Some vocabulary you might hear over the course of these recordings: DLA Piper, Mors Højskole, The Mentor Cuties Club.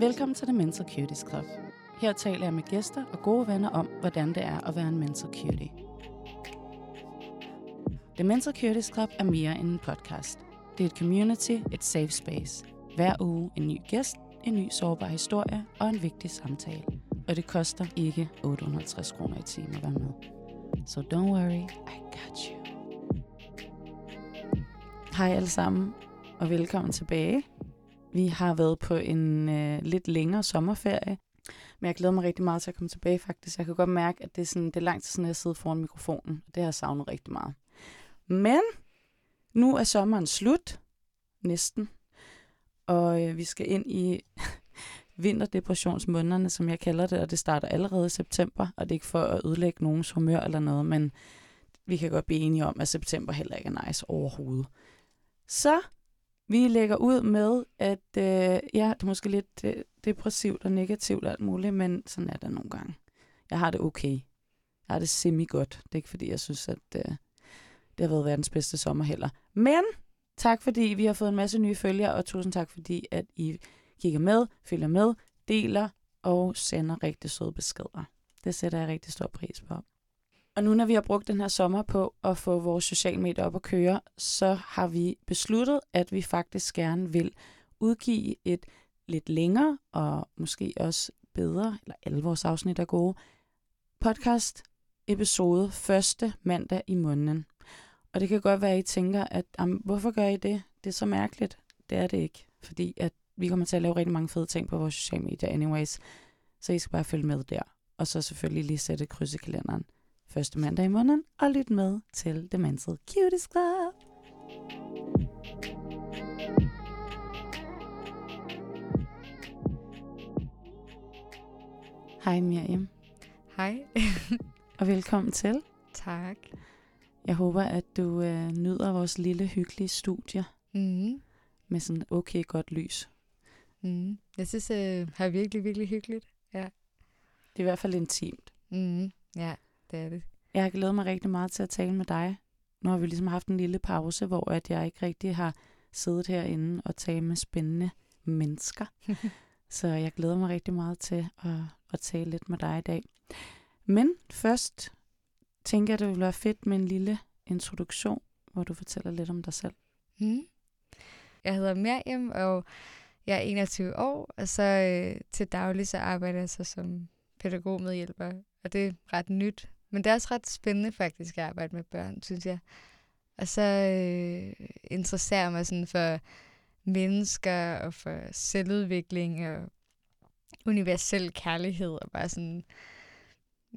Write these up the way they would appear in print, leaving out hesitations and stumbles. Velkommen til The Mentor Cuties Club. Her taler jeg med gæster og gode venner om, hvordan det er at være en mentor cutie. The Mentor Cuties Club er mere end en podcast. Det er et community, et safe space. Hver uge en ny gæst, en ny sårbar historie og en vigtig samtale. Og det koster ikke 860 kroner i timen at være med. So don't worry, I got you. Hej alle sammen, og velkommen tilbage. Vi har været på en lidt længere sommerferie, men jeg glæder mig rigtig meget til at komme tilbage faktisk. Jeg kan godt mærke, at det er lang tid siden, jeg sidder foran mikrofonen, og det har jeg savnet rigtig meget. Men nu er sommeren slut, næsten, og vi skal ind i vinterdepressionsmånederne, som jeg kalder det, og det starter allerede i september, og det er ikke for at ødelægge nogens humør eller noget, men vi kan godt blive enige om, at september heller ikke er nice overhovedet. Så vi lægger ud med, at det er måske lidt depressivt og negativt og alt muligt, men sådan er det nogle gange. Jeg har det okay. Jeg har det semi-godt. Det er ikke fordi, jeg synes, at det har været verdens bedste sommer heller. Men tak fordi vi har fået en masse nye følgere, og tusind tak fordi, at I kigger med, følger med, deler og sender rigtig søde beskeder. Det sætter jeg rigtig stor pris på. Og nu, når vi har brugt den her sommer på at få vores sociale medier op at køre, så har vi besluttet, at vi faktisk gerne vil udgive et lidt længere og måske også bedre, eller alle vores afsnit er gode, podcast-episode første mandag i måneden. Og det kan godt være, at I tænker, at hvorfor gør I det? Det er så mærkeligt. Det er det ikke, fordi at vi kommer til at lave rigtig mange fede ting på vores sociale medier anyways, så I skal bare følge med der. Og så selvfølgelig lige sætte kryds i kalenderen. Første mandag i måneden, og lyt med til The Mentor Cuties Club. Hej Miriam. Hej. Og velkommen til. Tak. Jeg håber, at du nyder vores lille, hyggelige studie. Mm. Med sådan okay godt lys. Mm. Jeg synes, det er virkelig, virkelig hyggeligt. Ja. Det er i hvert fald intimt. Mm. Ja. Det. Jeg har glædet mig rigtig meget til at tale med dig. Nu har vi ligesom haft en lille pause, hvor at jeg ikke rigtig har siddet herinde og talt med spændende mennesker. Så jeg glæder mig rigtig meget til at tale lidt med dig i dag. Men først tænker jeg, det ville være fedt med en lille introduktion, hvor du fortæller lidt om dig selv. Mm. Jeg hedder Miriam, og jeg er 21 år, og så til daglig så arbejder jeg så som pædagogmedhjælper, og det er ret nyt. Men det er også ret spændende faktisk at arbejde med børn, synes jeg. Og så interesserer mig sådan for mennesker og for selvudvikling og universel kærlighed og bare sådan,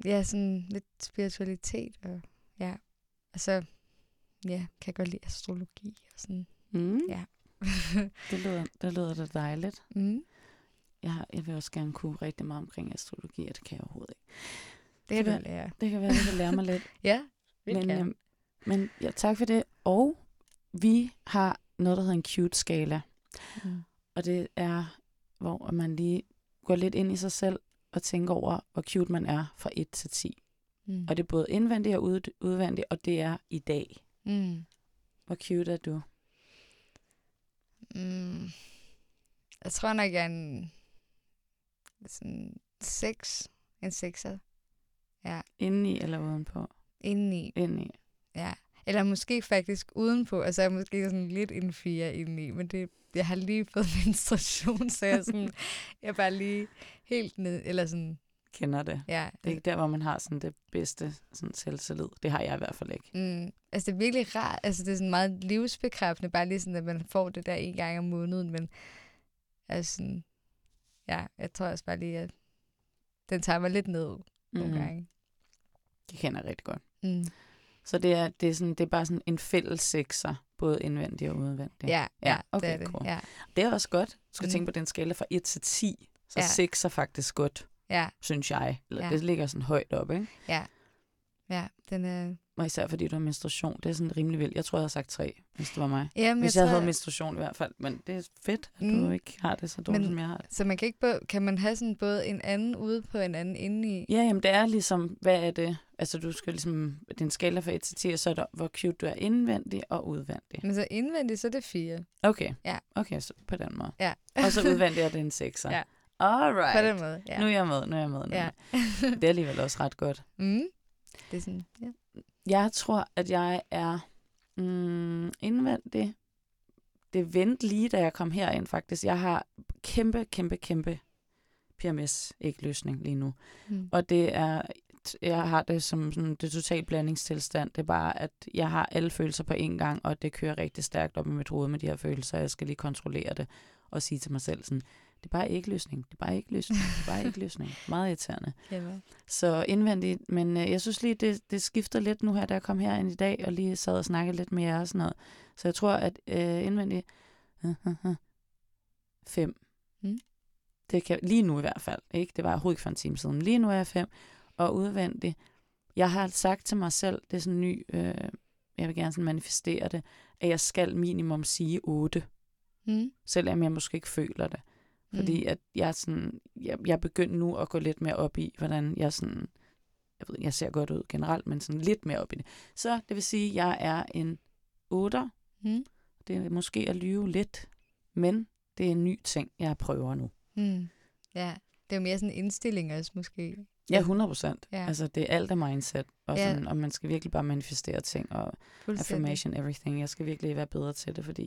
ja, sådan lidt spiritualitet. Og ja, og så ja, kan jeg godt lide astrologi og sådan. Mm. Ja. det lyder da dejligt. Mm. Jeg vil også gerne kunne rigtig meget omkring astrologi, og det kan jeg overhovedet ikke. Det kan være, at jeg kan lære mig lidt. Ja, men ja, tak for det. Og vi har noget, der hedder en cute-skala. Mm. Og det er, hvor man lige går lidt ind i sig selv og tænker over, hvor cute man er fra 1 til 10. Mm. Og det er både indvendigt og udvendigt, og det er i dag. Mm. Hvor cute er du? Mm. Jeg tror nok, jeg er sådan 6. En 6'er. Ja. Indeni eller udenpå? Indeni. Ja. Eller måske faktisk udenpå, og så er jeg måske sådan lidt en 4 indeni, men det, jeg har lige fået menstruation, så jeg sådan, jeg er bare lige helt ned, eller sådan. Kender det. Ja. Det er ikke der, hvor man har sådan det bedste sådan selvtillid. Det har jeg i hvert fald ikke. Mm. Altså det er virkelig rart, altså det er sådan meget livsbekræftende, bare lige sådan, at man får det der en gang om måneden, men altså, ja, jeg tror også bare lige, at den tager mig lidt ned. Nogle gange. Det kender jeg rigtig godt. Mm. Så det er bare sådan en fælles sekser, både indvendig og udvendig. Ja, okay, det er cool. Det. Ja. Det er også godt. Du skal tænke på den skala fra 1 til 10, så 6 er faktisk godt, synes jeg. Eller det ligger sådan højt op, ikke? Ja, den er. Og især fordi du har menstruation, det er sådan rimelig vildt. Jeg tror, jeg havde sagt 3, hvis det var mig. Jamen, hvis jeg havde menstruation i hvert fald. Men det er fedt, at du ikke har det så dårligt, som jeg har det. Så man kan ikke kan man have sådan både en anden ude på en anden indeni? Ja, jamen det er ligesom, hvad er det? Altså du skal ligesom, det er en skala fra 1 til 10, og så er der, hvor cute du er indvendig og udvendig. Men så indvendig, så er det 4. Okay, så på den måde. Ja. Og så udvendig er det en 6'er. Ja. Alright. På den måde, ja. Nu er jeg med. Ja. Det er alligevel også ret godt. Mm. Det er sådan, ja. Jeg tror, at jeg er indvendig. Det vendte lige, da jeg kom herind faktisk. Jeg har kæmpe PMS-ægløsning lige nu. Mm. Og det er, jeg har det som sådan, det total blandingstilstand. Det er bare, at jeg har alle følelser på én gang, og det kører rigtig stærkt op i mit hoved med de her følelser. Jeg skal lige kontrollere det og sige til mig selv sådan, det er bare ægløsning. Meget irriterende. Jamen. Så indvendigt, men jeg synes lige, det skifter lidt nu her, da jeg kom herind i dag, og lige sad og snakkede lidt med jer og sådan noget. Så jeg tror, at indvendigt 5. Det kan lige nu i hvert fald, ikke? Det var overhovedet ikke for en time siden. Lige nu er jeg 5, og udvendigt. Jeg har sagt til mig selv, det er sådan en ny, jeg vil gerne sådan manifestere det, at jeg skal minimum sige 8. Selvom jeg måske ikke føler det. Fordi at jeg sådan, jeg begynder nu at gå lidt mere op i, hvordan jeg sådan, jeg ser godt ud generelt, men sådan lidt mere op i det. Så det vil sige, at jeg er en 8'er. Det er måske at lyve lidt, men det er en ny ting, jeg prøver nu. Ja, det er jo mere sådan en indstilling også måske. Ja, 100%. Ja. Altså det er alt af mindset, og, sådan, og man skal virkelig bare manifestere ting, og affirmation, everything. Jeg skal virkelig være bedre til det, fordi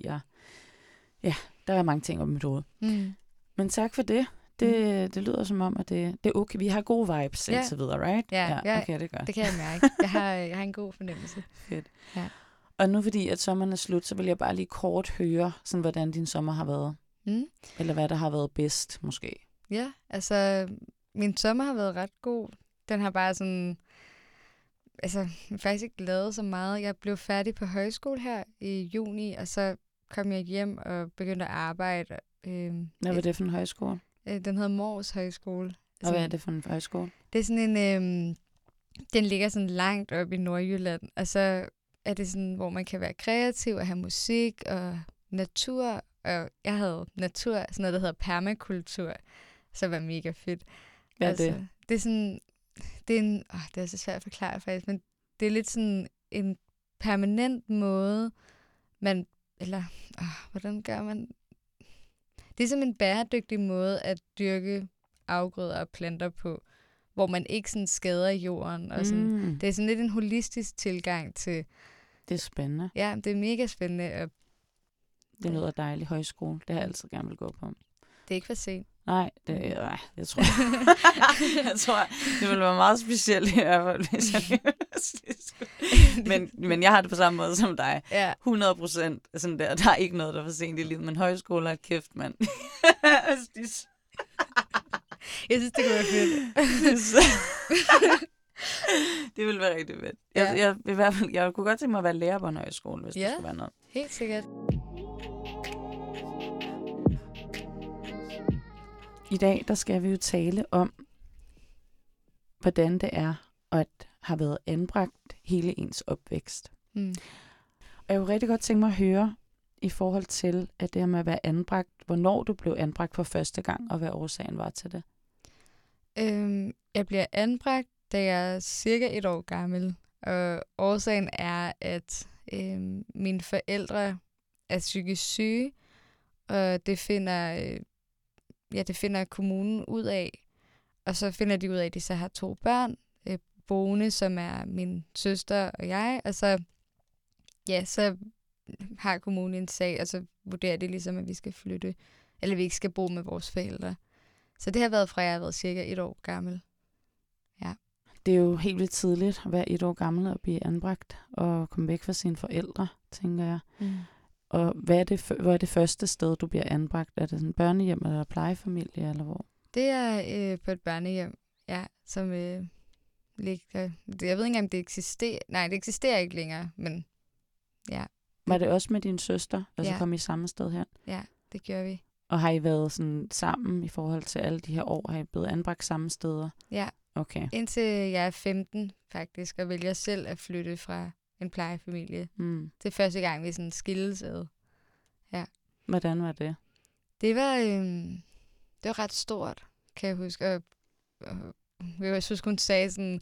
der er mange ting op i mit hoved. Men tak for det. Det lyder som om, at det er okay. Vi har gode vibes indtil videre, right? Ja, okay, det gør. Det kan jeg mærke. Jeg har en god fornemmelse. Fedt. Ja. Og nu fordi, at sommeren er slut, så vil jeg bare lige kort høre, sådan, hvordan din sommer har været. Eller hvad der har været bedst, måske. Ja, altså, min sommer har været ret god. Den har bare sådan, altså, jeg har faktisk ikke lavet så meget. Jeg blev færdig på højskole her i juni, og så kom jeg hjem og begyndte at arbejde. Hvad var det for en højskole? Den hedder Mors Højskole. Og hvad er det for en højskole? Det er sådan en, den ligger sådan langt oppe i Nordjylland, og så er det sådan, hvor man kan være kreativ og have musik og natur. Og jeg havde natur, sådan noget, der hedder permakultur, så var mega fedt. Hvad er det? Altså, det er sådan, det er så svært at forklare faktisk, men det er lidt sådan en permanent måde, man, eller, hvordan gør man? Det er som en bæredygtig måde at dyrke afgrøder og planter på, hvor man ikke sådan skader jorden. Og sådan. Det er sådan lidt en holistisk tilgang til. Det er spændende. Ja, det er mega spændende. Det er noget dejligt højskole. Det har jeg altid gerne vil gå på. Det er ikke for sent. Nej, jeg tror. Jeg tror, det ville være meget specielt i hvert fald, hvis jeg men jeg har det på samme måde som dig. 100% sådan der. Der er ikke noget, der er for sent i livet, men højskole er kæft, mand. Jeg synes, det kunne være fedt. Det ville være rigtig fedt. Jeg kunne godt tænke mig at være lærer på en højskole, hvis det skulle være noget. Helt sikkert. I dag, der skal vi jo tale om, hvordan det er at have været anbragt hele ens opvækst. Og jeg kunne rigtig godt tænke mig at høre i forhold til, at det her med at være anbragt, hvornår du blev anbragt for første gang, og hvad årsagen var til det. Jeg bliver anbragt, da jeg er cirka 1 år gammel. Og årsagen er, at mine forældre er psykisk syge, og det finder... det finder kommunen ud af, og så finder de ud af, at de så har 2 børn, Bone, som er min søster og jeg, og så, så har kommunen en sag, og så vurderer de ligesom, at vi skal flytte, eller vi ikke skal bo med vores forældre. Så det har været fra, jeg har været cirka 1 år gammel. Ja. Det er jo helt vildt tidligt at være 1 år gammel og blive anbragt, og komme væk fra sine forældre, tænker jeg. Og hvad er det, hvor er det første sted, du bliver anbragt? Er det sådan børnehjem eller plejefamilie, eller hvor? Det er på et børnehjem, som ligger... Jeg ved ikke engang, om det eksisterer. Nej, det eksisterer ikke længere, men ja. Var det også med din søster, altså kom I samme sted her? Ja, det gjorde vi. Og har I været sådan sammen i forhold til alle de her år? Har I blevet anbragt samme steder? Ja, okay. Indtil jeg er 15 faktisk, og vælger selv at flytte fra... en plejefamilie. Det er første gang, vi sådan skilles ad. Ja. Hvordan var det? Det var ret stort, kan jeg huske. Jeg synes, hun sagde sådan,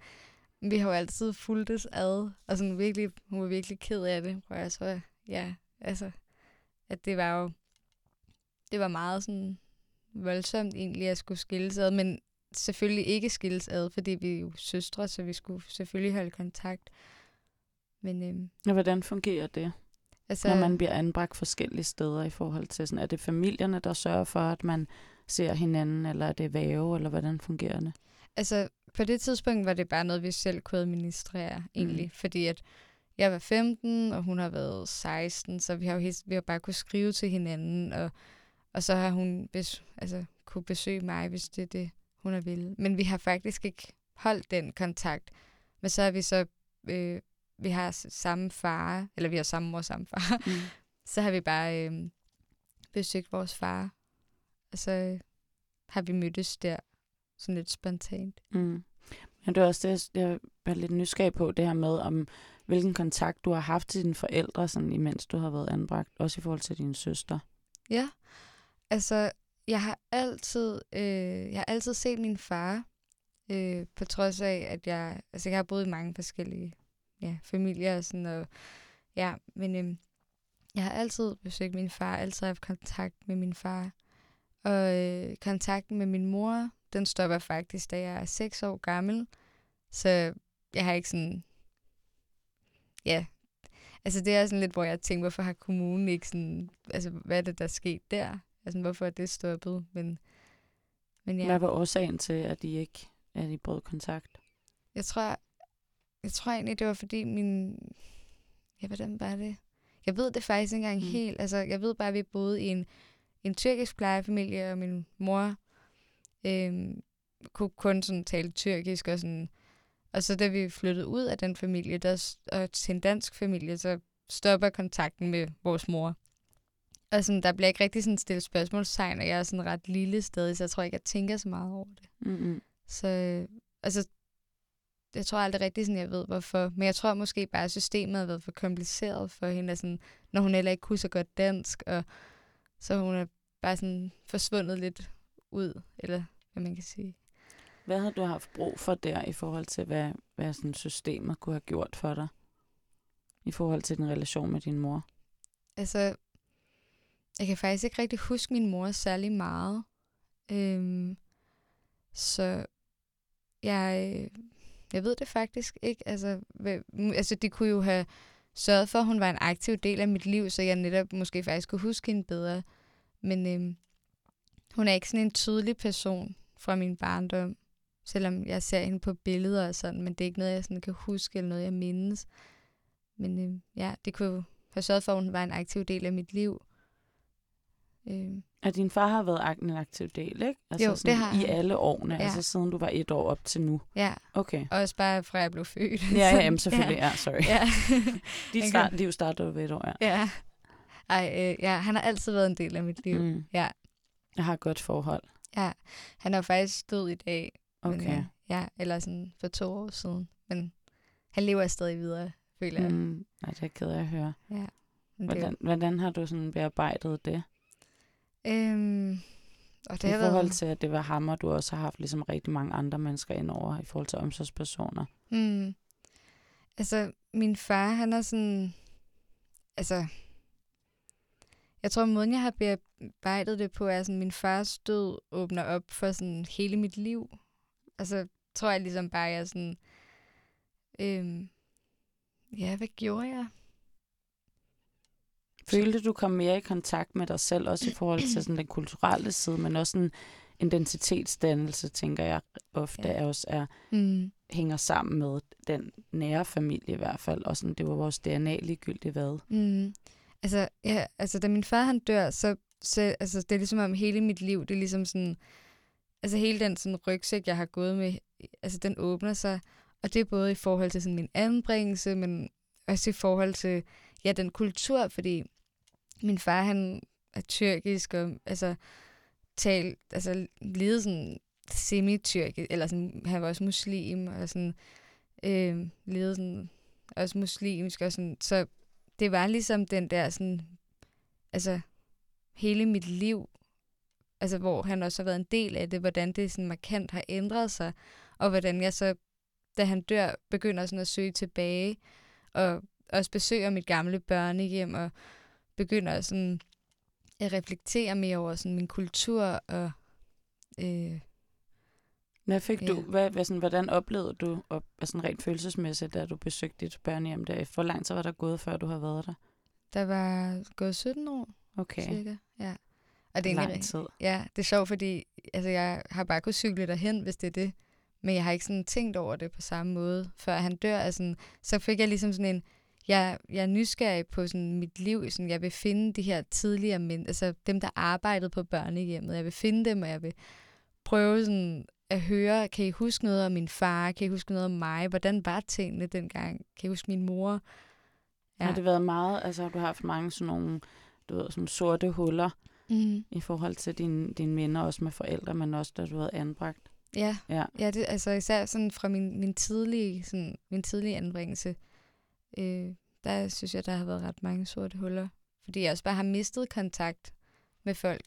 vi har jo altid fuldtes ad, og sådan virkelig, hun var virkelig ked af det, hvor jeg så, at det var meget sådan voldsomt egentlig at skulle skilles ad, men selvfølgelig ikke skilles ad, fordi vi er jo søstre, så vi skulle selvfølgelig holde kontakt. Men, og hvordan fungerer det, altså, når man bliver anbragt forskellige steder i forhold til sådan, er det familierne, der sørger for, at man ser hinanden, eller er det værge, eller hvordan fungerer det? Altså, på det tidspunkt var det bare noget, vi selv kunne administrere egentlig, fordi at jeg var 15, og hun har været 16, så vi har bare kunnet skrive til hinanden, og så har hun kunne besøge mig, hvis det er det, hun har ville. Men vi har faktisk ikke holdt den kontakt. Men så har vi så, vi har samme far, eller vi har samme mor, samme far. Mm. Så har vi bare besøgt vores far, og så har vi mødtes der, sådan lidt spontant. Mm. Men det er også det, jeg var lidt nysgerrig på, det her med, om hvilken kontakt du har haft til dine forældre, sådan, imens du har været anbragt, også i forhold til dine søstre. Ja, altså jeg har altid set min far, på trods af, at jeg har boet i mange forskellige familier og sådan noget. Ja, men jeg har altid besøgt min far, altid haft kontakt med min far. Og kontakten med min mor, den stopper faktisk, da jeg er 6 år gammel. Så jeg har ikke sådan... Ja, altså det er sådan lidt, hvor jeg tænker, hvorfor har kommunen ikke sådan... Altså, hvad er det, der er sket der? Altså, hvorfor er det stoppet? Men ja. Hvad var årsagen til, at I ikke brød kontakt? Jeg tror egentlig, det var fordi min... Ja, hvordan var det? Jeg ved det faktisk ikke engang helt. Altså, jeg ved bare, at vi boede i en tyrkisk plejefamilie, og min mor... kunne kun sådan tale tyrkisk og sådan, og så da vi flyttede ud af den familie og til en dansk familie, så stopper kontakten med vores mor, og sådan, der bliver ikke rigtig sådan stillet spørgsmålstegn, og jeg er sådan ret lille stadig, så jeg tror ikke jeg tænker så meget over det. Mm-hmm. Så altså jeg tror aldrig rigtig sådan jeg ved hvorfor, men jeg tror måske bare at systemet har været for kompliceret for hende, sådan, når hun heller ikke kunne så godt dansk, og så hun er bare sådan forsvundet lidt ud, eller hvad man kan sige. Hvad har du haft brug for der i forhold til, hvad sådan systemet kunne have gjort for dig? I forhold til din relation med din mor? Altså, jeg kan faktisk ikke rigtig huske min mor særlig meget. Så jeg ved det faktisk ikke. Altså, de kunne jo have sørget for, at hun var en aktiv del af mit liv, så jeg netop måske faktisk kunne huske hende bedre. Men hun er ikke sådan en tydelig person fra min barndom, selvom jeg ser hende på billeder og sådan, men det er ikke noget, jeg sådan kan huske, eller noget, jeg mindes. Men det kunne jo have sørget for, at hun var en aktiv del af mit liv. Og din far har været en aktiv del, ikke? Altså, jo, sådan, det har han. I alle årene, altså siden du var 1 år op til nu? Ja, okay. Også bare fra jeg blev født. Ja, selvfølgelig. Ja, sorry. Ja. Liv startede ved 1 år, ja. Ja. Han har altid været en del af mit liv, ja. Jeg har et godt forhold. Ja, han er faktisk død i dag. Okay. Men, eller sådan for 2 år siden. Men han lever stadig videre, føler jeg. Nej, det er ked af at høre. Ja. Hvordan har du sådan bearbejdet det? Og det i forhold til, at det var ham, og du også har haft ligesom rigtig mange andre mennesker indover i forhold til omsorgspersoner. Altså, min far, han er sådan... Altså... Jeg tror, måden, jeg har bearbejdet det på, er sådan, min fars død åbner op for sådan hele mit liv. Altså, tror jeg ligesom bare, jeg sådan... hvad gjorde jeg? Følte du kom mere i kontakt med dig selv, også i forhold til sådan den kulturelle side, men også en identitetsdannelse, tænker jeg ofte, også hænger sammen med den nære familie i hvert fald, og sådan, det var vores DNA ligegyldigt hvad. Mm. Altså, da min far han dør, så altså, det er ligesom om hele mit liv, det er ligesom sådan, altså hele den sådan rygsæk, jeg har gået med, altså den åbner sig, og det er både i forhold til sådan min anbringelse, men også i forhold til, den kultur, fordi min far han er tyrkisk, og altså levede sådan semi-tyrkisk, eller sådan, han var også muslim, og sådan, levede sådan også muslimsk, og sådan, så det var ligesom den der sådan, altså hele mit liv, altså hvor han også har været en del af det, hvordan det sådan markant har ændret sig, og hvordan jeg så, da han dør, begynder sådan at søge tilbage, og også besøger mit gamle børnehjem, og begynder sådan at reflektere mere over sådan min kultur, og Hvad fik du? Hvordan oplevede du sådan rent følelsesmæssigt, da du besøgte dit børnehjem derefter? Hvor lang tid var der gået, før du havde været der? Der var gået 17 år, okay. Cirka. Ja. Og det er lang tid. Ja, det er sjovt, fordi jeg har bare kunnet cykle derhen, hvis det er det. Men jeg har ikke sådan tænkt over det på samme måde. Før han dør, så fik jeg ligesom sådan en... Jeg er nysgerrig på sådan mit liv. Sådan, jeg vil finde de her tidligere mennesker, dem, der arbejdede på børnehjemmet. Jeg vil finde dem, og jeg vil prøve sådan at høre, kan I huske noget om min far? Kan I huske noget om mig? Hvordan var tingene dengang? Kan I huske min mor? Ja. Har det været meget... du har haft mange sådan nogle sådan sorte huller i forhold til dine venner, også med forældre, men også da du havde anbragt. Ja, det, især sådan fra min tidlige anbringelse, der synes jeg, der har været ret mange sorte huller. Fordi jeg også bare har mistet kontakt med folk.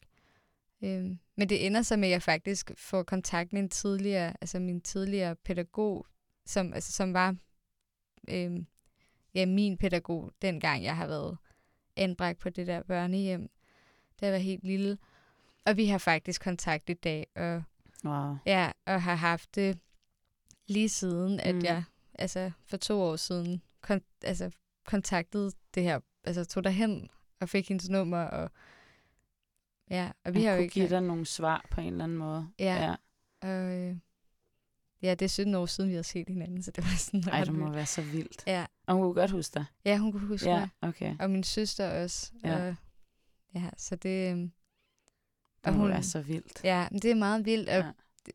Men det ender så med, at jeg faktisk får kontakt med min tidligere pædagog, som var min pædagog, dengang jeg har været anbragt på det der børnehjem. Da jeg var helt lille. Og vi har faktisk kontakt i dag, og wow. Ja, og har haft det lige siden, at jeg for 2 år siden kontaktede det her, tog derhen og fik hendes nummer, og ja, og vi har jo ikke... kunne give dig nogle svar på en eller anden måde. Ja. Og, det er 17 år siden, vi har set hinanden, så det var sådan... Ej, det må være så vildt. Ja. Og hun kunne godt huske dig? Ja, hun kunne huske mig. Okay. Og min søster også. Ja. Og, så det... Og hun er så vildt. Ja, det er meget vildt, og,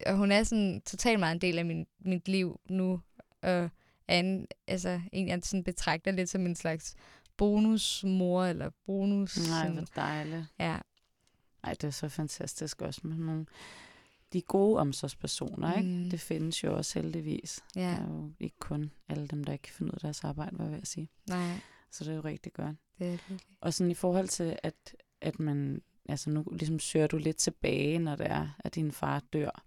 og hun er sådan totalt meget en del af mit liv nu, og jeg sådan betragter lidt som en slags bonusmor, eller bonus... Nej, hvor dejligt. Ja. Ej, det er så fantastisk også med de gode omsorgspersoner, ikke? Det findes jo også heldigvis. Ja. Det er jo ikke kun alle dem, der ikke kan finde ud af deres arbejde, var jeg ved at sige. Nej. Så det er jo rigtig godt. Det er det. Og sådan i forhold til, at man... nu ligesom søger du lidt tilbage, når det er, at din far dør.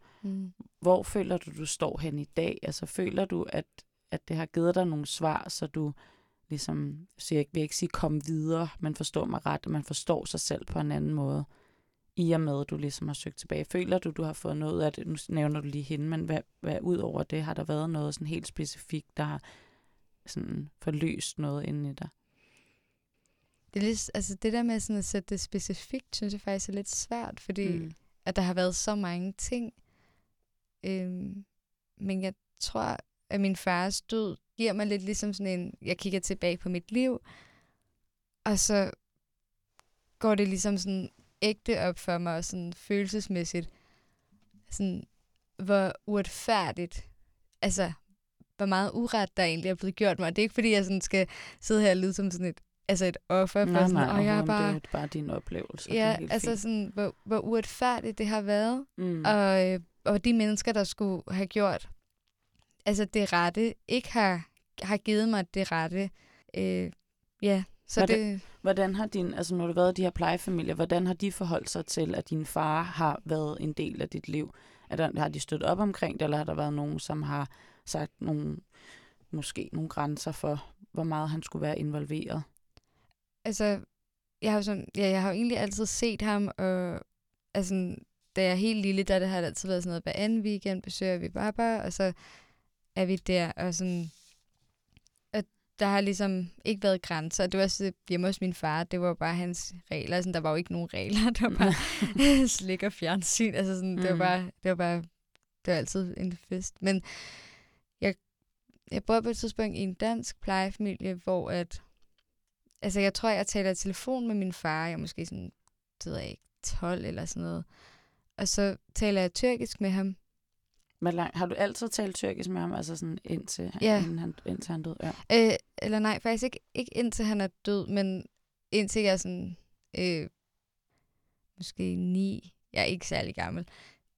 Hvor føler du står hen i dag? Føler du, at det har givet dig nogle svar, så du ligesom, vil ikke sige kom videre, men forstår mig ret, og man forstår sig selv på en anden måde, i og med, at du ligesom har søgt tilbage? Føler du har fået noget af det? Nu nævner du lige hende, men hvad ud over det, har der været noget sådan helt specifikt, der har sådan forløst noget inde i dig? Det er lidt, det der med sådan at sætte det specifikt, synes jeg faktisk er lidt svært, fordi at der har været så mange ting. Men jeg tror, at min fars død giver mig lidt ligesom sådan en, jeg kigger tilbage på mit liv, og så går det ligesom sådan ægte op for mig, og sådan følelsesmæssigt, sådan, hvor uretfærdigt, hvor meget uret der egentlig er blevet gjort mig. Det er ikke fordi, jeg sådan skal sidde her og lyde som sådan et offer. Det er bare din oplevelse. Ja, sådan, hvor uretfærdigt det har været. Og de mennesker, der skulle have gjort det rette, ikke har givet mig det rette. Hvordan har din, når du har været i de her plejefamilier, hvordan har de forholdt sig til, at din far har været en del af dit liv? Har de støttet op omkring det, eller har der været nogen, som har sagt måske nogle grænser for, hvor meget han skulle være involveret? Jeg har jo egentlig altid set ham, og da jeg er helt lille, der har det altid været sådan noget, hver anden weekend besøger vi baba, og så er vi der, og sådan, og der har ligesom ikke været grænser. Det var også hjemme hos min far, det var bare hans regler, der var jo ikke nogen regler, der var bare slik og fjernsyn, det var altid en fest. Men jeg boede på et tidspunkt i en dansk plejefamilie, hvor at jeg tror, jeg taler i telefon med min far. Jeg er måske sådan, det ved jeg ikke, 12 eller sådan noget. Og så taler jeg tyrkisk med ham. Har du altid talt tyrkisk med ham? Sådan indtil, indtil han død? Ja. Eller nej, faktisk ikke indtil han er død, men indtil jeg er sådan, måske 9. Jeg er ikke særlig gammel.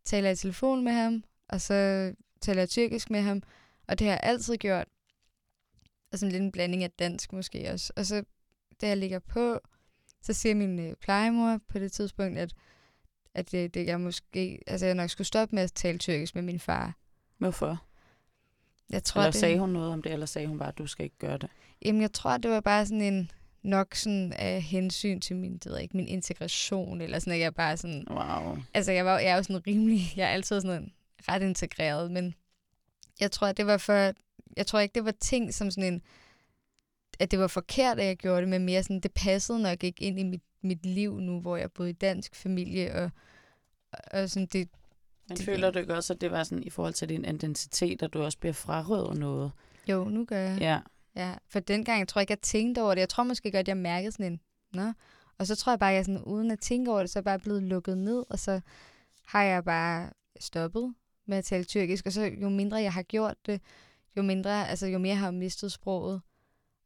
Taler jeg i telefon med ham, og så taler jeg tyrkisk med ham. Og det har jeg altid gjort. Og sådan lidt en blanding af dansk måske også. Og så da jeg ligger på, så siger min plejemor på det tidspunkt, at det jeg måske... jeg nok skulle stoppe med at tale tyrkisk med min far. Hvorfor? Jeg tror, sagde hun noget om det, eller sagde hun bare, at du skal ikke gøre det? Jamen, jeg tror, det var bare sådan en... nok sådan af hensyn til min, det ved jeg ikke, min integration eller sådan, at jeg bare sådan... Wow. Altså, jeg er jo sådan rimelig... Jeg er altid sådan ret integreret, men jeg tror, at det var for... Jeg tror ikke, det var ting som sådan en... At det var forkert, at jeg gjorde det, men mere sådan, det passede nok ikke ind i mit liv nu, hvor jeg boede i dansk familie, og sådan det... Men føler du ikke også, at det var sådan i forhold til din identitet, at du også bliver frarøvet noget? Jo, nu gør jeg. Ja. Ja, for dengang, jeg tror ikke, jeg tænkte over det. Jeg tror måske godt, jeg mærkede sådan en, nå. Og så tror jeg bare, at jeg sådan, uden at tænke over det, så er jeg bare blevet lukket ned, og så har jeg bare stoppet med at tale tyrkisk. Og så jo mindre jeg har gjort det, jo mere har jeg mistet sproget.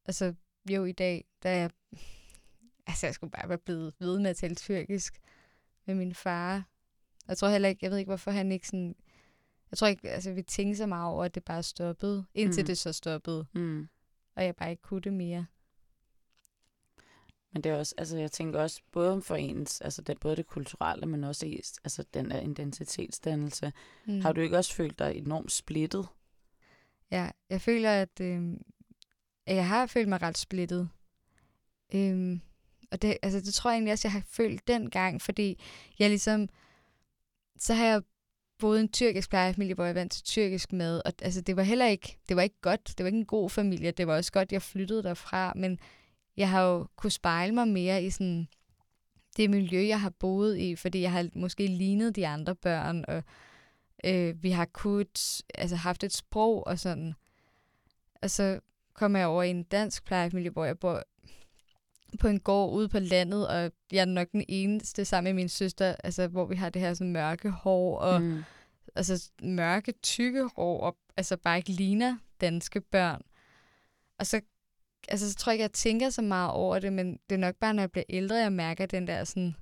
Og så jo i dag, da jeg... Altså, jeg skulle bare være blevet ved med at tale tyrkisk med min far. Jeg tror heller ikke, jeg ved ikke, hvorfor han ikke sådan... Jeg tror ikke, altså vi tænkte så meget over, at det bare stoppede, indtil det så stoppede. Mm. Og jeg bare ikke kunne det mere. Men det er også, altså jeg tænker også, både for ens, altså det, både det kulturelle, men også altså den der identitetsdannelse. Mm. Har du ikke også følt dig enormt splittet? Ja, jeg føler, at jeg har følt mig ret splittet. Og det, altså det tror jeg egentlig også, jeg har følt dengang, fordi jeg ligesom, så har jeg boede i en tyrkisk plejefamilie, hvor jeg vant til tyrkisk mad, og altså det var heller ikke, det var ikke godt, det var ikke en god familie, det var også godt, jeg flyttede derfra, men jeg har jo kunnet spejle mig mere i sådan det miljø, jeg har boet i, fordi jeg har måske lignet de andre børn, og vi har kunnet, altså haft et sprog og sådan, og så kom jeg over i en dansk plejefamilie, hvor jeg bor på en gård ude på landet, og jeg er nok den eneste sammen med min søster, altså hvor vi har det her sådan mørke hår, og altså mørke, tykke hår, og altså bare ikke ligner danske børn. Og så, altså, så tror jeg ikke, jeg tænker så meget over det, men det er nok bare, når jeg bliver ældre, jeg mærker den der sådan,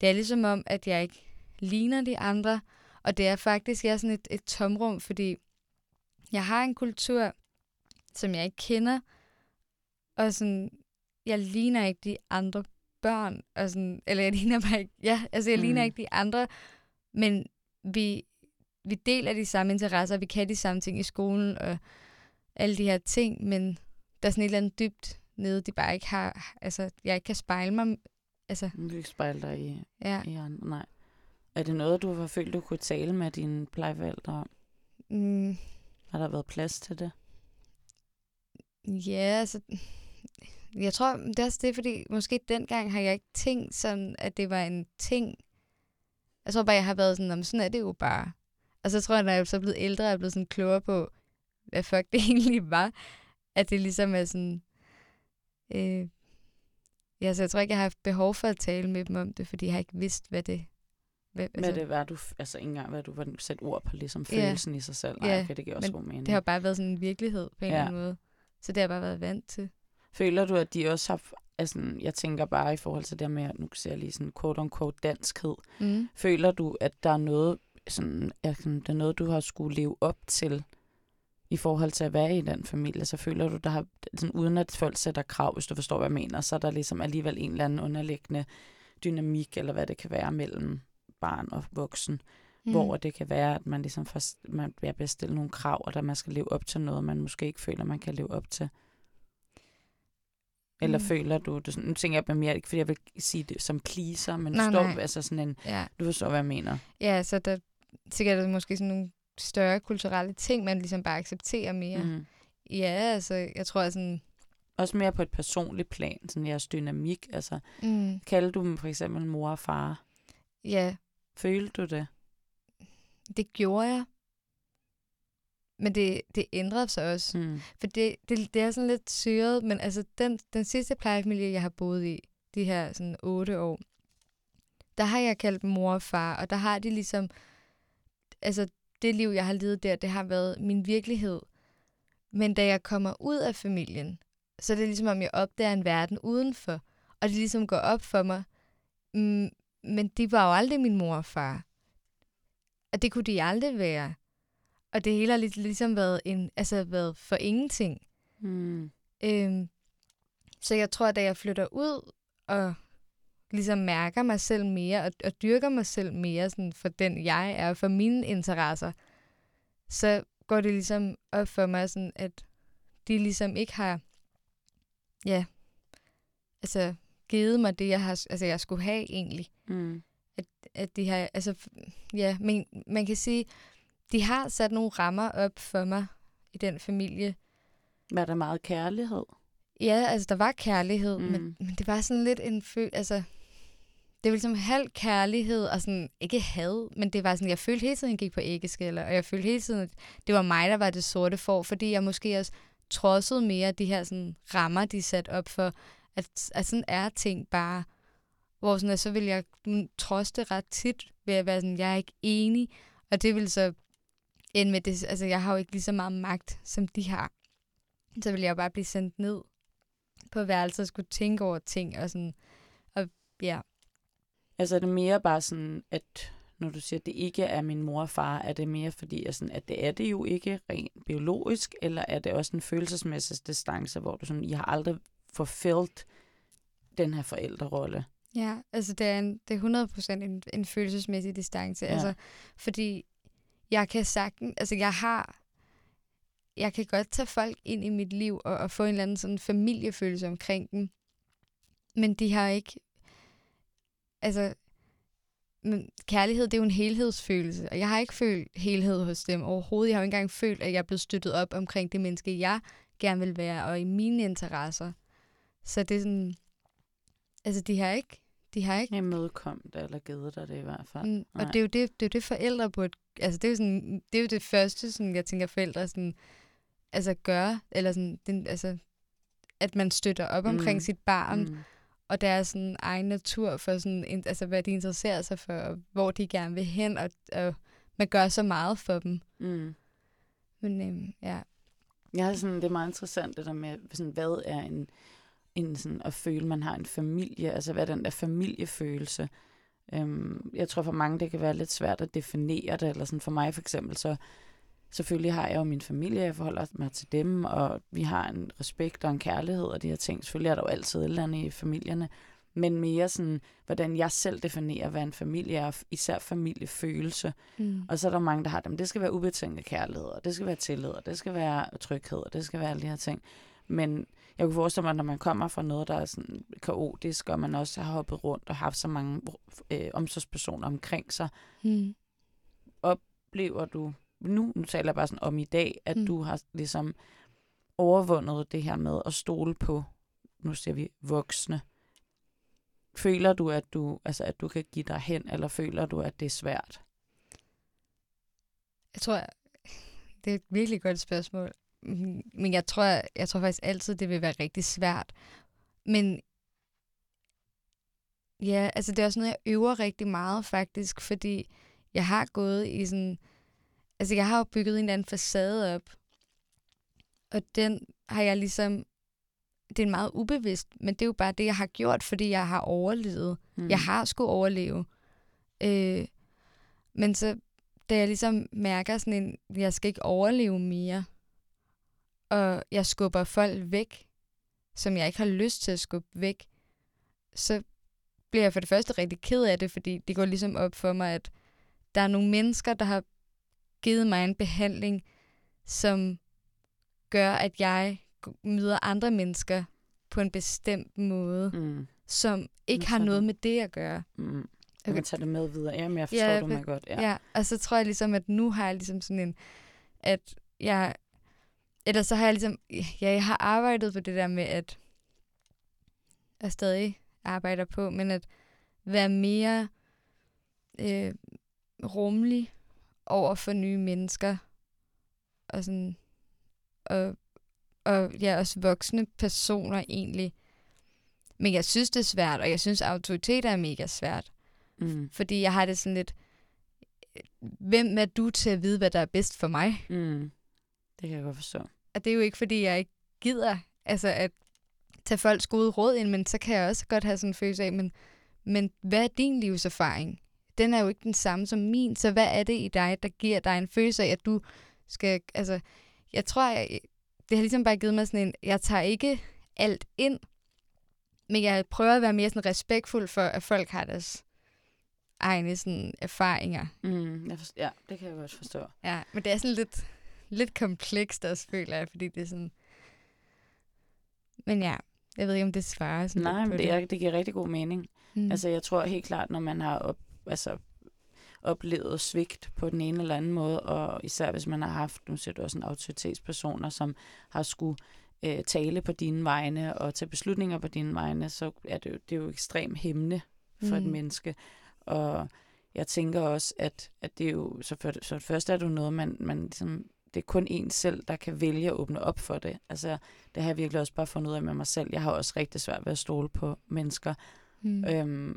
det er ligesom om, at jeg ikke ligner de andre, og det er faktisk, jeg er sådan et tomrum, fordi jeg har en kultur, som jeg ikke kender, og sådan, jeg ligner ikke de andre børn, og sådan, eller jeg ligner bare ikke, ja, altså jeg ligner ikke de andre, men vi deler de samme interesser, vi kan de samme ting i skolen, og alle de her ting, men der er sådan et eller andet dybt nede, de bare ikke har, altså jeg ikke kan spejle mig, altså. Du kan ikke spejle dig i, ja. I andre, nej. Er det noget, du har følt, du kunne tale med dine plejeforældre om? Har der været plads til det? Ja, altså... Jeg tror, det er også det, fordi måske dengang har jeg ikke tænkt sådan, at det var en ting. Jeg tror bare, jeg har været sådan, sådan er det jo bare. Og så tror jeg, når jeg så er blevet ældre, jeg er blevet sådan klogere på, hvad fuck det egentlig var. At det ligesom er sådan... Ja, så jeg tror ikke, jeg har haft behov for at tale med dem om det, fordi jeg har ikke vidst, hvad det... Hvad det var, du... Altså ikke engang, hvad du var sat ord på, ligesom følelsen i sig selv. Nej, okay, det giver også god mening. Det har bare været sådan en virkelighed på en eller anden måde. Så det har bare været vant til. Føler du, at de også har, altså jeg tænker bare i forhold til det med, at nu ser jeg lige sådan quote-unquote danskhed. Føler du, at der er noget, sådan, der er noget, du har skulle leve op til i forhold til at være i den familie? Så føler du, der har, sådan, uden at folk sætter krav, hvis du forstår, hvad jeg mener, så er der ligesom alligevel en eller anden underliggende dynamik, eller hvad det kan være mellem barn og voksen, hvor det kan være, at man ligesom man bliver stillet nogle krav, og der man skal leve op til noget, man måske ikke føler, man kan leve op til. Eller føler du det sådan, nu tænker jeg mere, ikke fordi jeg vil sige det som pleaser, men stop, altså sådan en, du forstår, hvad jeg mener. Ja, så der sikkert er måske sådan nogle større kulturelle ting, man ligesom bare accepterer mere. Ja, altså jeg tror sådan... Også mere på et personligt plan, sådan jeres dynamik, altså kalder du dem for eksempel mor og far? Ja. Følte du det? Det gjorde jeg. Men det ændrede sig også. For det er sådan lidt syret, men altså den sidste plejefamilie, jeg har boet i, de her sådan 8 år, der har jeg kaldt mor og far, og der har de ligesom, altså det liv, jeg har levet der, det har været min virkelighed. Men da jeg kommer ud af familien, så er det ligesom, om jeg opdager en verden udenfor, og det ligesom går op for mig. Men de var jo aldrig min mor og far. Og det kunne de aldrig være. Og det hele har ligesom været, været for ingenting. Så jeg tror, at da jeg flytter ud og ligesom mærker mig selv mere, og dyrker mig selv mere sådan for den, jeg er, for mine interesser, så går det ligesom op for mig, sådan, at de ligesom ikke har... Ja, altså givet mig det, jeg har, altså jeg skulle have egentlig. Mm. At de har, altså ja, men man kan sige, de har sat nogle rammer op for mig i den familie. Var der meget kærlighed? Ja, altså der var kærlighed, men det var sådan lidt en altså det var ligesom halv kærlighed og sådan ikke had, men det var sådan, jeg følte hele tiden, jeg gik på æggeskaller, og jeg følte hele tiden, at det var mig, der var det sorte får, fordi jeg måske også trodsede mere de her sådan rammer, de sat op for, at sådan er ting bare, hvor sådan, at så ville jeg trodse ret tit ved at være sådan, jeg er ikke enig, og det ville så ende med det, altså jeg har jo ikke lige så meget magt, som de har. Så ville jeg jo bare blive sendt ned på værelset og skulle tænke over ting og sådan, og ja. Altså er det mere bare sådan, at når du siger, at det ikke er min mor og far, er det mere fordi, at det er det jo ikke rent biologisk, eller er det også en følelsesmæssig distance, hvor du sådan, I har aldrig forfældt den her forældrerolle? Ja, altså det er 100% en følelsesmæssig distance, ja. Altså fordi jeg kan sagtens, altså jeg kan godt tage folk ind i mit liv og få en eller anden sådan familiefølelse omkring dem, men de har ikke, altså, men kærlighed, det er jo en helhedsfølelse, og jeg har ikke følt helhed hos dem overhovedet. Jeg har jo ikke engang følt, at jeg er blevet støttet op omkring det menneske, jeg gerne vil være, og i mine interesser. Så det er sådan, altså de har ikke imødekommet det, eller givet dig det i hvert fald. Og det er jo det forældre burde, altså det er jo sådan, det er jo det første, sådan jeg tænker forældre sådan, altså gøre, eller sådan, altså at man støtter op omkring sit barn. Og der er sådan egen natur for sådan, altså hvad de interesserer sig for, og hvor de gerne vil hen, og man gør så meget for dem. Men ja. Ja, sådan, det er meget interessant det der med, sådan, hvad er en sådan at føle, man har en familie, altså hvad er den der familiefølelse? Jeg tror for mange, det kan være lidt svært at definere det, eller sådan for mig for eksempel, så selvfølgelig har jeg jo min familie, jeg forholder mig til dem, og vi har en respekt og en kærlighed og de her ting. Selvfølgelig er der jo altid et eller andet i familierne, men mere sådan, hvordan jeg selv definerer, hvad en familie er, og især familiefølelse. Og så er der mange, der har dem. Det skal være ubetinget kærlighed, og det skal være tillid, og det skal være tryghed, og det skal være alle de her ting. Men jeg kunne forestille mig, at når man kommer fra noget, der er sådan kaotisk, og man også har hoppet rundt og haft så mange omsorgspersoner omkring sig, oplever du... Nu taler jeg bare sådan om i dag, at du har ligesom overvundet det her med at stole på, nu siger vi, voksne. Føler du, at du, altså, at du kan give dig hen, eller føler du, at det er svært? Jeg tror, det er et virkelig godt spørgsmål. Men jeg tror faktisk altid, det vil være rigtig svært. Men ja, altså det er også noget, jeg øver rigtig meget faktisk, fordi jeg har gået i sådan... Altså, jeg har jo bygget en eller anden facade op, og den har jeg ligesom... Det er meget ubevidst, men det er jo bare det, jeg har gjort, fordi jeg har overlevet. Jeg har sgu overleve. Men så, da jeg ligesom mærker sådan en... Jeg skal ikke overleve mere, og jeg skubber folk væk, som jeg ikke har lyst til at skubbe væk, så bliver jeg for det første rigtig ked af det, fordi det går ligesom op for mig, at der er nogle mennesker, der har givet mig en behandling, som gør, at jeg møder andre mennesker på en bestemt måde, som ikke har noget med det at gøre. Jeg kan tage det med videre. Jamen, jeg forstår det meget godt. Ja, og så tror jeg ligesom, at nu har jeg ligesom sådan en, at jeg, eller så har jeg ligesom, ja, jeg har arbejdet på det der med, at jeg stadig arbejder på, men at være mere rummelig over for nye mennesker, og sådan, og ja, også voksne personer egentlig. Men jeg synes, det er svært, og jeg synes, autoritet er mega svært. Fordi jeg har det sådan lidt, hvem er du til at vide, hvad der er bedst for mig? Det kan jeg godt forstå. Og det er jo ikke, fordi jeg ikke gider, altså at tage folks gode råd ind, men så kan jeg også godt have sådan en følelse af, men hvad er din livserfaring? Den er jo ikke den samme som min, så hvad er det i dig, der giver dig en følelse af, at du skal, altså, jeg tror, det har ligesom bare givet mig sådan en, jeg tager ikke alt ind, men jeg prøver at være mere sådan respektfuld for, at folk har deres egne sådan erfaringer. Ja, det kan jeg godt forstå. Ja, men det er sådan lidt komplekst også, føler jeg, fordi det er sådan, men ja, Jeg ved ikke, om det svarer sådan. Nej, men det giver rigtig god mening. Mm. Altså, jeg tror helt klart, når man har oplevet svigt på den ene eller anden måde, og især hvis man har haft, nu siger du også en autoritetspersoner, som har skulle tale på dine vegne og tage beslutninger på dine vegne, så er det er jo ekstremt hæmmende for et menneske. Og jeg tænker også, at det er jo, så først er det jo noget, man ligesom, det er kun en selv, der kan vælge at åbne op for det. Altså, det har jeg virkelig også bare fundet ud af med mig selv. Jeg har også rigtig svært ved at stole på mennesker,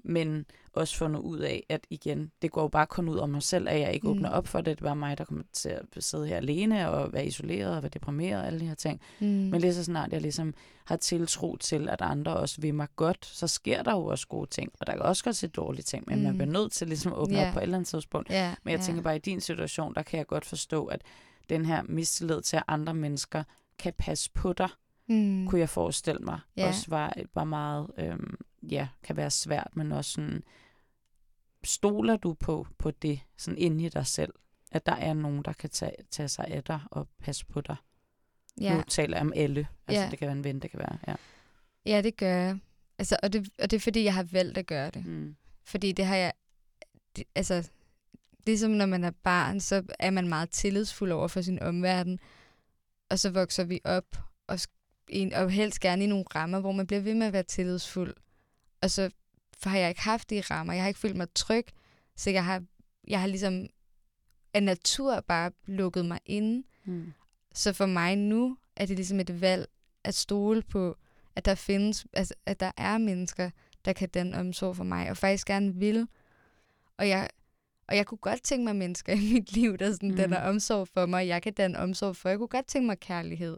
men også fundet ud af, at igen, det går jo bare kun ud om mig selv, at jeg ikke åbner op for det. Det var mig, der kommer til at sidde her alene og være isoleret og være deprimeret og alle de her ting. Men lige så snart jeg ligesom har tiltro til, at andre også vil mig godt, så sker der jo også gode ting, og der kan også godt se dårlige ting, men man bliver nødt til ligesom at åbne op på et eller andet tidspunkt. Men jeg tænker bare, i din situation, der kan jeg godt forstå, at den her mistillid til, at andre mennesker kan passe på dig, kunne jeg forestille mig, også var meget... kan være svært, men også sådan, stoler du på det sådan inde i dig selv, at der er nogen, der kan tage sig af dig og passe på dig? Nu taler jeg om alle, altså det kan være en ven, det kan være, ja det gør jeg, altså, og det er fordi, jeg har valgt at gøre det, fordi det har jeg, altså ligesom når man er barn, så er man meget tillidsfuld over for sin omverden, og så vokser vi op og helst gerne i nogle rammer, hvor man bliver ved med at være tillidsfuld. Og så har jeg ikke haft de rammer. Jeg har ikke følt mig tryg. Så jeg har ligesom af natur bare lukket mig inde. Så for mig nu er det ligesom et valg at stole på, at der findes, altså, at der er mennesker, der kan danne omsorg for mig, og faktisk gerne vil. Og jeg kunne godt tænke mig mennesker i mit liv, der sådan danner omsorg for mig, og jeg kan danne omsorg for. Jeg kunne godt tænke mig kærlighed.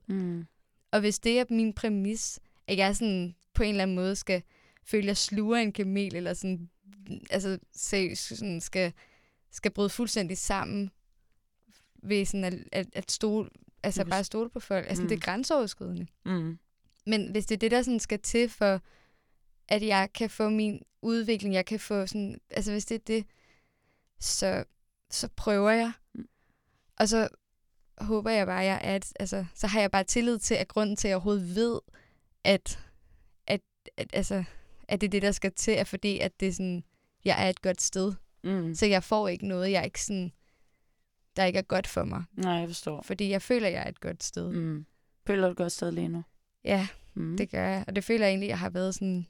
Og hvis det er min præmis, at jeg sådan på en eller anden måde skal føle, at jeg sluger en kamel, eller sådan, altså seriøst, sådan skal bryde fuldstændig sammen ved sådan at stole, altså bare stole på folk. Altså det er grænseoverskridende. Men hvis det er det, der sådan skal til for, at jeg kan få min udvikling, jeg kan få sådan, altså hvis det er det, så prøver jeg. Og så håber jeg bare, så har jeg bare tillid til, at grunden til, at jeg overhovedet ved, at det er det, der skal til, er fordi, at det er sådan, jeg er et godt sted. Så jeg får ikke noget, jeg ikke sådan, der ikke er godt for mig. Nej, jeg forstår. Fordi jeg føler, jeg er et godt sted. Føler du et godt sted lige nu? Ja, det gør jeg. Og det føler jeg egentlig, jeg har været sådan,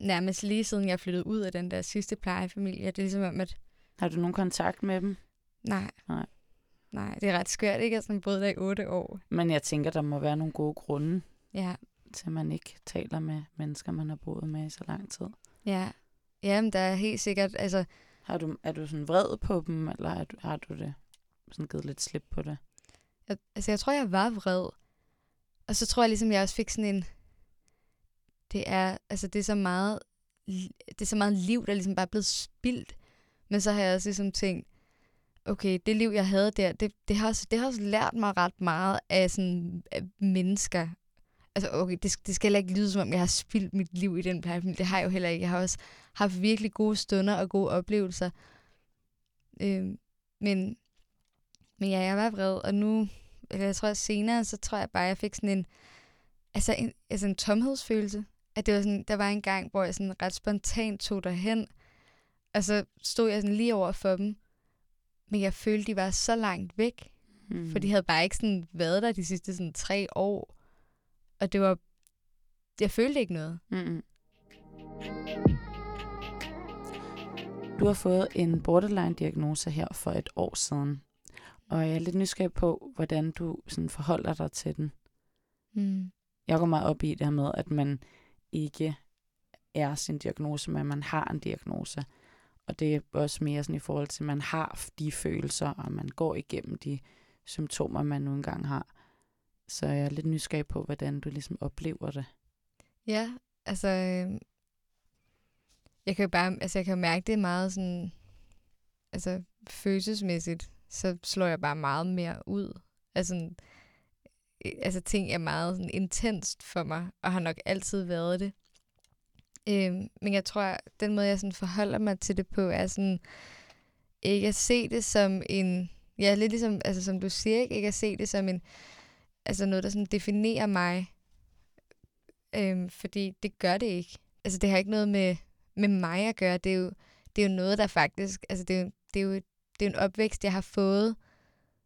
nærmest lige siden jeg flyttede ud af den der sidste plejefamilie. Det er ligesom om, at... Har du nogen kontakt med dem? Nej. Nej, det er ret skørt, ikke? Jeg har boet der i 8 år. Men jeg tænker, der må være nogle gode grunde. Ja, til man ikke taler med mennesker, man har boet med i så lang tid. Ja, jamen der er helt sikkert, altså... Er du sådan vred på dem, eller har du det sådan givet lidt slip på det? Jeg tror, jeg var vred. Og så tror jeg ligesom, jeg også fik sådan en... Det er så meget liv, der ligesom bare er blevet spildt. Men så har jeg også ligesom tænkt, okay, det liv, jeg havde der, det har også lært mig ret meget af sådan mennesker. Altså okay, det skal heller ikke lyde, som om jeg har spildt mit liv i den plejefamilie. Det har jeg jo heller ikke. Jeg har også haft virkelig gode stunder og gode oplevelser. Men ja, jeg var vred, og nu, eller jeg tror senere, så tror jeg bare, jeg fik sådan en tomhedsfølelse. At det var sådan, der var en gang, hvor jeg sådan ret spontant tog derhen, og så stod jeg sådan lige over for dem. Men jeg følte, de var så langt væk, for de havde bare ikke sådan været der de sidste sådan 3 år. Og det var... Jeg følte ikke noget. Du har fået en borderline-diagnose her for 1 år siden. Og jeg er lidt nysgerrig på, hvordan du sådan forholder dig til den. Jeg går meget op i det her med, at man ikke er sin diagnose, men man har en diagnose. Og det er også mere sådan i forhold til, at man har de følelser, og man går igennem de symptomer, man nu engang har. Så jeg er lidt nysgerrig på, hvordan du ligesom oplever det. Ja, altså... Jeg kan jo mærke det meget sådan... Altså, følelsesmæssigt, så slår jeg bare meget mere ud. Altså ting er meget sådan intenst for mig, og har nok altid været det. Men jeg tror, at den måde, jeg sådan forholder mig til det på, er sådan... Ikke at se det som en... Ja, lidt ligesom, altså som du siger, ikke at se det som en... Altså noget, der sådan definerer mig fordi det gør det ikke. Altså det har ikke noget med mig at gøre. Det er jo noget, der faktisk... Altså det er jo en opvækst, jeg har fået,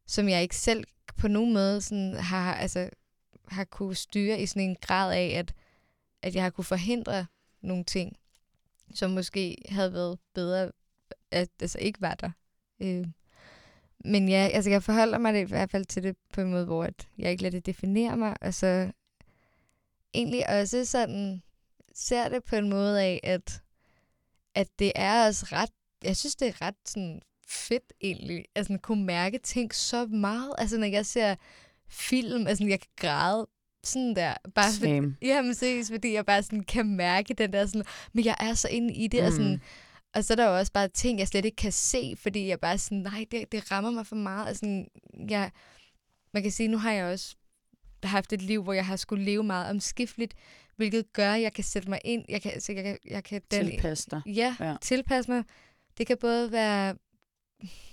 som jeg ikke selv på nogen måde sådan har kunne styre i sådan en grad af, at jeg har kunne forhindre nogle ting, som måske havde været bedre, at altså ikke var der. Men ja, altså jeg forholder mig det i hvert fald til det på en måde, hvor at jeg ikke lader det definere mig, og så egentlig også sådan ser det på en måde af, at det er også ret, jeg synes det er ret sådan fedt egentlig, at sådan kunne mærke ting så meget, altså når jeg ser film, altså jeg kan græde sådan der, bare fordi jeg bare sådan kan mærke den der sådan, men jeg er så inde i det, og sådan. Og så er der jo også bare ting, jeg slet ikke kan se, fordi jeg bare sådan, nej, det rammer mig for meget. Og sådan, man kan sige, nu har jeg også haft et liv, hvor jeg har skulle leve meget omskifteligt, hvilket gør, at jeg kan sætte mig ind, jeg kan tilpasse dig. Ja, tilpasse mig. Det kan både være,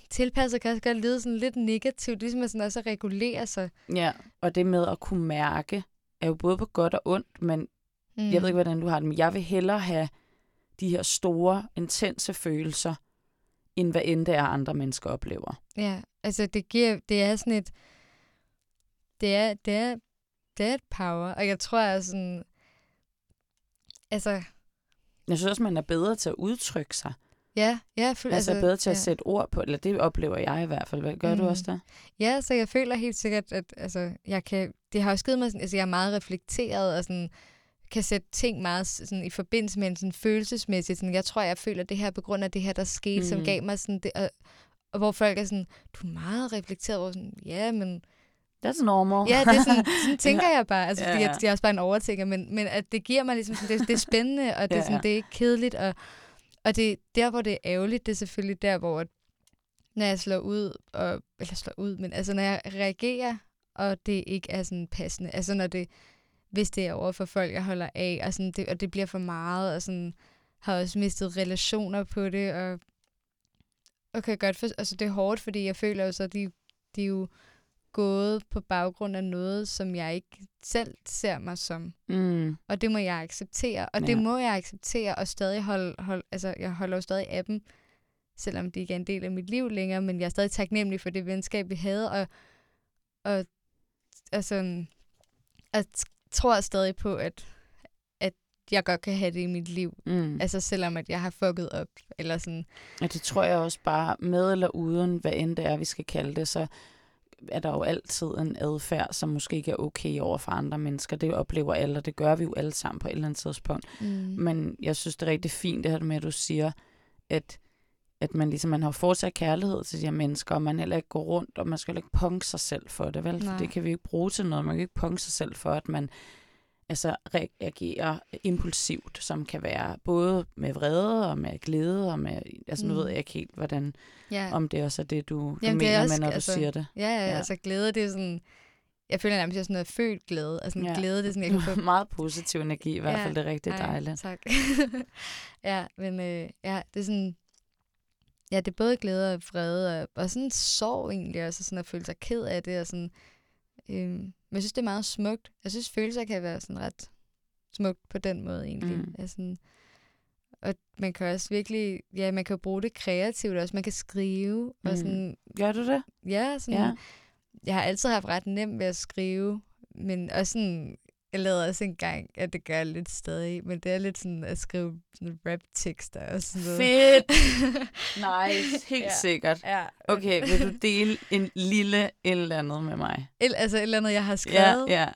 tilpasset kan også godt lyde sådan lidt negativt, ligesom at sådan også regulere sig. Ja, og det med at kunne mærke, er jo både på godt og ondt, men jeg ved ikke, hvordan du har det, men jeg vil hellere have de her store, intense følelser, end hvad end det er, andre mennesker oplever. Ja, altså det er et power, og jeg tror, jeg er sådan, altså... Jeg synes også, man er bedre til at udtrykke sig. Ja. Altså bedre til at sætte ord på, eller det oplever jeg i hvert fald. Hvad gør du også der? Ja, så jeg føler helt sikkert, at altså, det har også givet mig sådan, altså jeg er meget reflekteret, og sådan, kan sætte ting meget sådan, i forbindelse med en sådan, følelsesmæssigt. Sådan, jeg tror, jeg føler det her på grund af det her, der skete, som gav mig sådan det. Og hvor folk er sådan, du er meget reflekteret over sådan, ja, men... That's normal. Ja, det er sådan tænker jeg bare. Altså, fordi jeg er også bare en overtænker, men at det giver mig ligesom, sådan, det er spændende, og det, sådan, det er ikke kedeligt. Og det der, hvor det er ærgerligt, det er selvfølgelig der, hvor når jeg men altså når jeg reagerer, og det ikke er sådan passende. Altså når det... hvis det er over for folk, jeg holder af, og, sådan det, og det bliver for meget, og sådan, har også mistet relationer på det, og kan godt forstå, altså det er hårdt, fordi jeg føler jo så, at de er jo gået på baggrund af noget, som jeg ikke selv ser mig som. Og det må jeg acceptere, og stadig jeg holder jo stadig af dem, selvom de ikke er en del af mit liv længere, men jeg er stadig taknemmelig for det venskab, vi havde, og sådan, at tror stadig på, at jeg godt kan have det i mit liv. Altså selvom, at jeg har fucket op, eller sådan. Og det tror jeg også bare, med eller uden, hvad end det er, vi skal kalde det, så er der jo altid en adfærd, som måske ikke er okay over for andre mennesker. Det oplever alle, og det gør vi jo alle sammen på et eller andet tidspunkt. Men jeg synes, det er rigtig fint, det her med, at du siger, at man ligesom, man har fortsat kærlighed til de her mennesker, og man heller ikke går rundt, og man skal ikke punke sig selv for det, vel? For det kan vi ikke bruge til noget. Man kan ikke punke sig selv for, at man altså reagerer impulsivt, som kan være både med vrede og med glæde, og med, altså nu ved jeg ikke helt, hvordan, om det også er det, du mener også, med, når altså, du siger det. Ja, altså glæde, det er sådan, jeg føler nærmest, at jeg er sådan noget følt glæde, og sådan glæde, det er sådan, jeg kan få... meget positiv energi, i hvert fald, det er rigtig dejligt. Tak. Det er sådan... Ja, det er både glæde og vrede, og sådan sorg egentlig også, og sådan at føle sig ked af det, og sådan, men jeg synes, det er meget smukt. Jeg synes, følelser kan være sådan ret smukt på den måde egentlig. Altså, og man kan også virkelig, man kan bruge det kreativt også, man kan skrive. Og sådan, gør du det? Ja, sådan, jeg har altid haft ret nemt ved at skrive, men også sådan, jeg lavede også en gang, at det gør jeg lidt stadig, men det er lidt sådan at skrive rap-tekster og sådan noget. Fedt! Nice, helt sikkert. Ja. Okay, vil du dele en lille et eller andet med mig? Et eller andet, jeg har skrevet? Ja.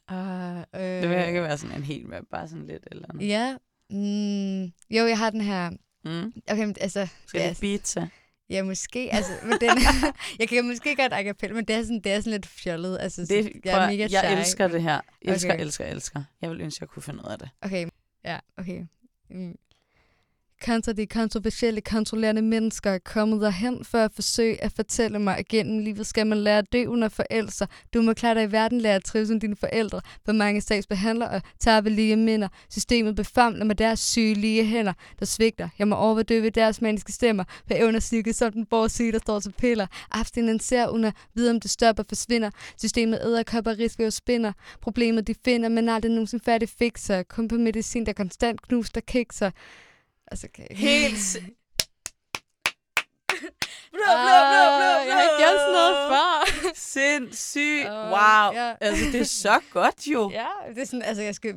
Det vil ikke være sådan en helt rap, bare sådan lidt eller andet. Ja. Jo, jeg har den her. Okay, men, altså... Skal det beate? Ja, måske. Altså, men den, jeg kan måske godt a cappella, men det er sådan lidt fjollet. Altså, jeg er mega shy. Jeg elsker det her. Elsker. Jeg vil ønske, jeg kunne finde ud af det. Okay. Ja, okay. kontra de kontroversielle, kontrollerende mennesker er kommet derhen for at forsøge at fortælle mig, at gennem livet skal man lære at dø under forældre. Du må klare dig i verden, lære at trives som dine forældre. For mange sagsbehandler og tarvelige minder. Systemet befamler med deres sygelige hænder, der svigter. Jeg må overdøve deres maniske stemmer. For evner psyke som den borgsyge, der står til piller. Abstinenser under viden om det stopper forsvinder. Systemet æderkopper, risver og spinder. Problemet de finder, men aldrig nogensinde færdig fikser. Kun på medicin, der konstant knuster kikser. Altså, okay. Helt... Jeg har ikke gjort sådan noget før. Sindssygt. Wow. Yeah. Altså, det er så godt jo. Ja, det er sådan, altså, jeg skal...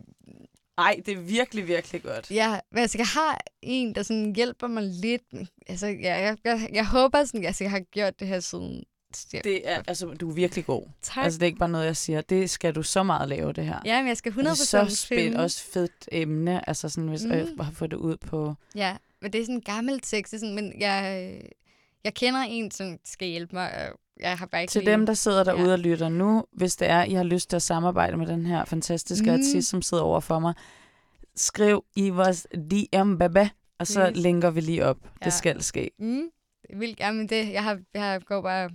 Ej, det er virkelig, virkelig godt. Ja, men altså, jeg har en, der sådan hjælper mig lidt. Altså, jeg håber sådan, altså, jeg har gjort det her siden... Det er, altså, du er virkelig god. Tak. Altså, det er ikke bare noget, jeg siger. Det skal du så meget lave, det her. Ja, men jeg skal 100% finde. Det er så spændt, også fedt emne, altså sådan, hvis jeg har fået det ud på... Ja, men det er sådan en gammel tekst, sådan, men jeg kender en, som skal hjælpe mig, jeg har bare ikke... Til dem, der sidder derude og lytter nu, hvis det er, I har lyst til at samarbejde med den her fantastiske artist, som sidder over for mig, skriv i vores DM, baby, og så linker vi lige op. Ja. Det skal ske. Det vil gerne, det... Jeg går bare...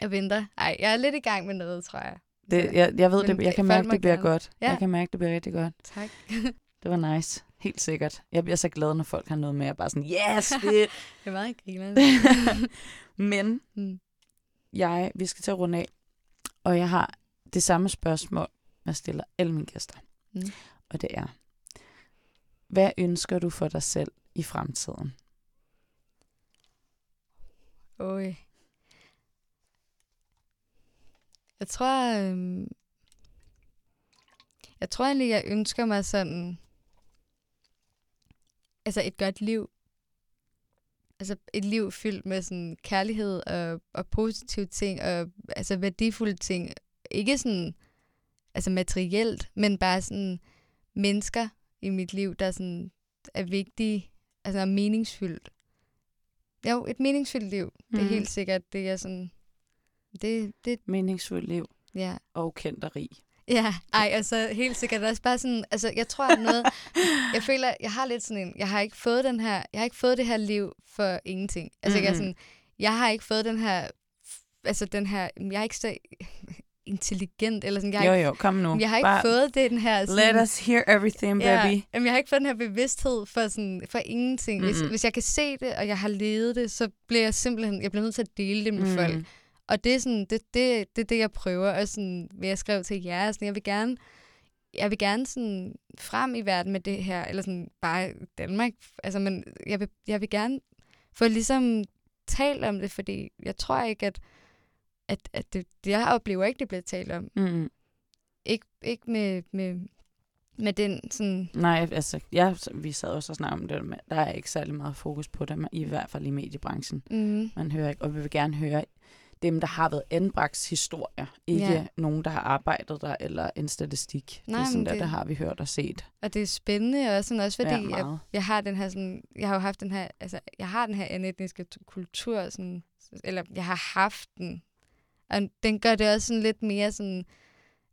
Jeg venter. Ej, jeg er lidt i gang med noget, tror jeg. Det, jeg ved det. Jeg kan mærke, det bliver godt. Ja. Jeg kan mærke, det bliver rigtig godt. Tak. Det var nice. Helt sikkert. Jeg bliver så glad, når folk har noget med. Jeg bare sådan, yes! Det er meget griner. Men vi skal til at runde af. Og jeg har det samme spørgsmål, jeg stiller alle mine gæster. Og det er, hvad ønsker du for dig selv i fremtiden? Oj. Jeg tror egentlig, jeg ønsker mig sådan, altså et godt liv. Altså et liv fyldt med sådan kærlighed og positive ting, og altså værdifulde ting. Ikke sådan, altså materielt, men bare sådan mennesker i mit liv, der sådan er vigtige, altså er meningsfyldt. Jo, et meningsfyldt liv, det er helt sikkert, det er sådan... Det er et meningsfuldt liv. Ja. Og kendt og rig. Ja, ej, altså helt sikkert. Det er også bare sådan, altså jeg tror, at noget, jeg føler, jeg har lidt sådan en, jeg har ikke fået det her liv for ingenting. Altså jeg er sådan, jeg har ikke fået den her, altså den her, jeg er ikke så intelligent, eller sådan, kom nu. Jeg har ikke fået det, den her... Sådan, let us hear everything, baby. Ja, jeg har ikke fået den her bevidsthed for, sådan, for ingenting. Hvis jeg kan se det, og jeg har levet det, så bliver jeg simpelthen, jeg bliver nødt til at dele det med folk. Og det er sådan, det jeg prøver, og sådan vil jeg skrive til jer, sådan, jeg vil gerne sådan frem i verden med det her, eller sådan bare Danmark, altså, men jeg vil gerne få ligesom talt om det, fordi jeg tror ikke, at det, jeg oplever ikke, det bliver talt om. Ikke med den sådan... Nej, altså, vi sad også og snakkede om det, men der er ikke særlig meget fokus på det, i hvert fald i mediebranchen. Man hører ikke, og vi vil gerne høre dem, der har været anbragts historier. Ikke nogen, der har arbejdet der, eller en statistik. Nej, det er sådan, det har vi hørt og set. Og det er spændende, og sådan også fordi, jeg har den her sådan, jeg har jo haft den her, altså, jeg har den her anetniske kultur, sådan, eller jeg har haft den. Og den gør det også sådan lidt mere sådan,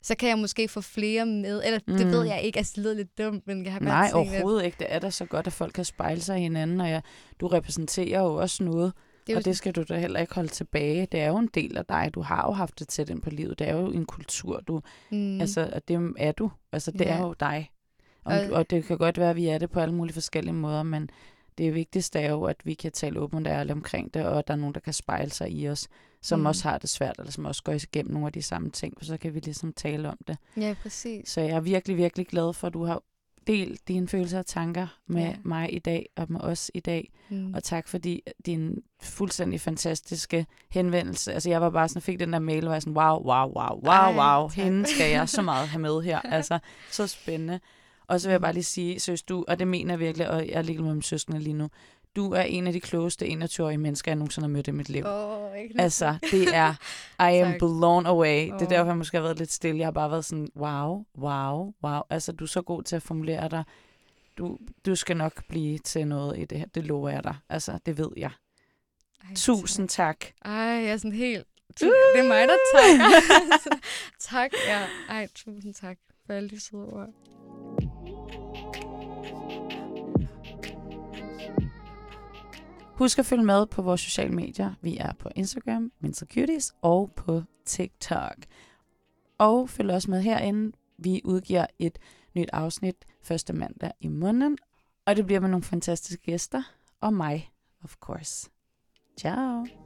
så kan jeg måske få flere med, eller det ved jeg ikke, altså det lyder lidt dumt, men jeg har bare tænkt... Nej, overhovedet ikke. Det er da så godt, at folk kan spejle sig i hinanden, og du repræsenterer jo også noget. Og det skal du da heller ikke holde tilbage. Det er jo en del af dig. Du har jo haft det tæt ind på livet. Det er jo en kultur, du... Altså, og det er du. Altså, det er jo dig. Og det kan godt være, at vi er det på alle mulige forskellige måder, men det vigtigste er jo, at vi kan tale åbent og ærligt omkring det, og at der er nogen, der kan spejle sig i os, som også har det svært, eller som også går igennem nogle af de samme ting, for så kan vi ligesom tale om det. Ja, præcis. Så jeg er virkelig, virkelig glad for, at du har delt dine følelser og tanker med mig i dag og med os i dag. Og tak fordi din fuldstændig fantastiske henvendelse. Altså jeg var bare sådan, fik den der mail, og var sådan, wow. Hende skal jeg så meget have med her. Altså, så spændende. Og så vil jeg bare lige sige, søs du, og det mener jeg virkelig, og jeg er ligeglad med mine søskende lige nu, du er en af de klogeste 21-årige mennesker, jeg nogensinde har mødt i mit liv. Altså, det er, I am blown away. Det er derfor, jeg måske har været lidt stille. Jeg har bare været sådan, wow. Altså, du er så god til at formulere dig. Du skal nok blive til noget i det her. Det lover jeg dig. Altså, det ved jeg. Ej, tusind tak. Ej, jeg er sådan helt... Det er mig, der takker. Tak, ja. Ej, tusind tak for alle de søde ord. Husk at følge med på vores sociale medier. Vi er på Instagram, Mentor Cuties, og på TikTok. Og følg også med herinde. Vi udgiver et nyt afsnit første mandag i måneden. Og det bliver med nogle fantastiske gæster og mig, of course. Ciao!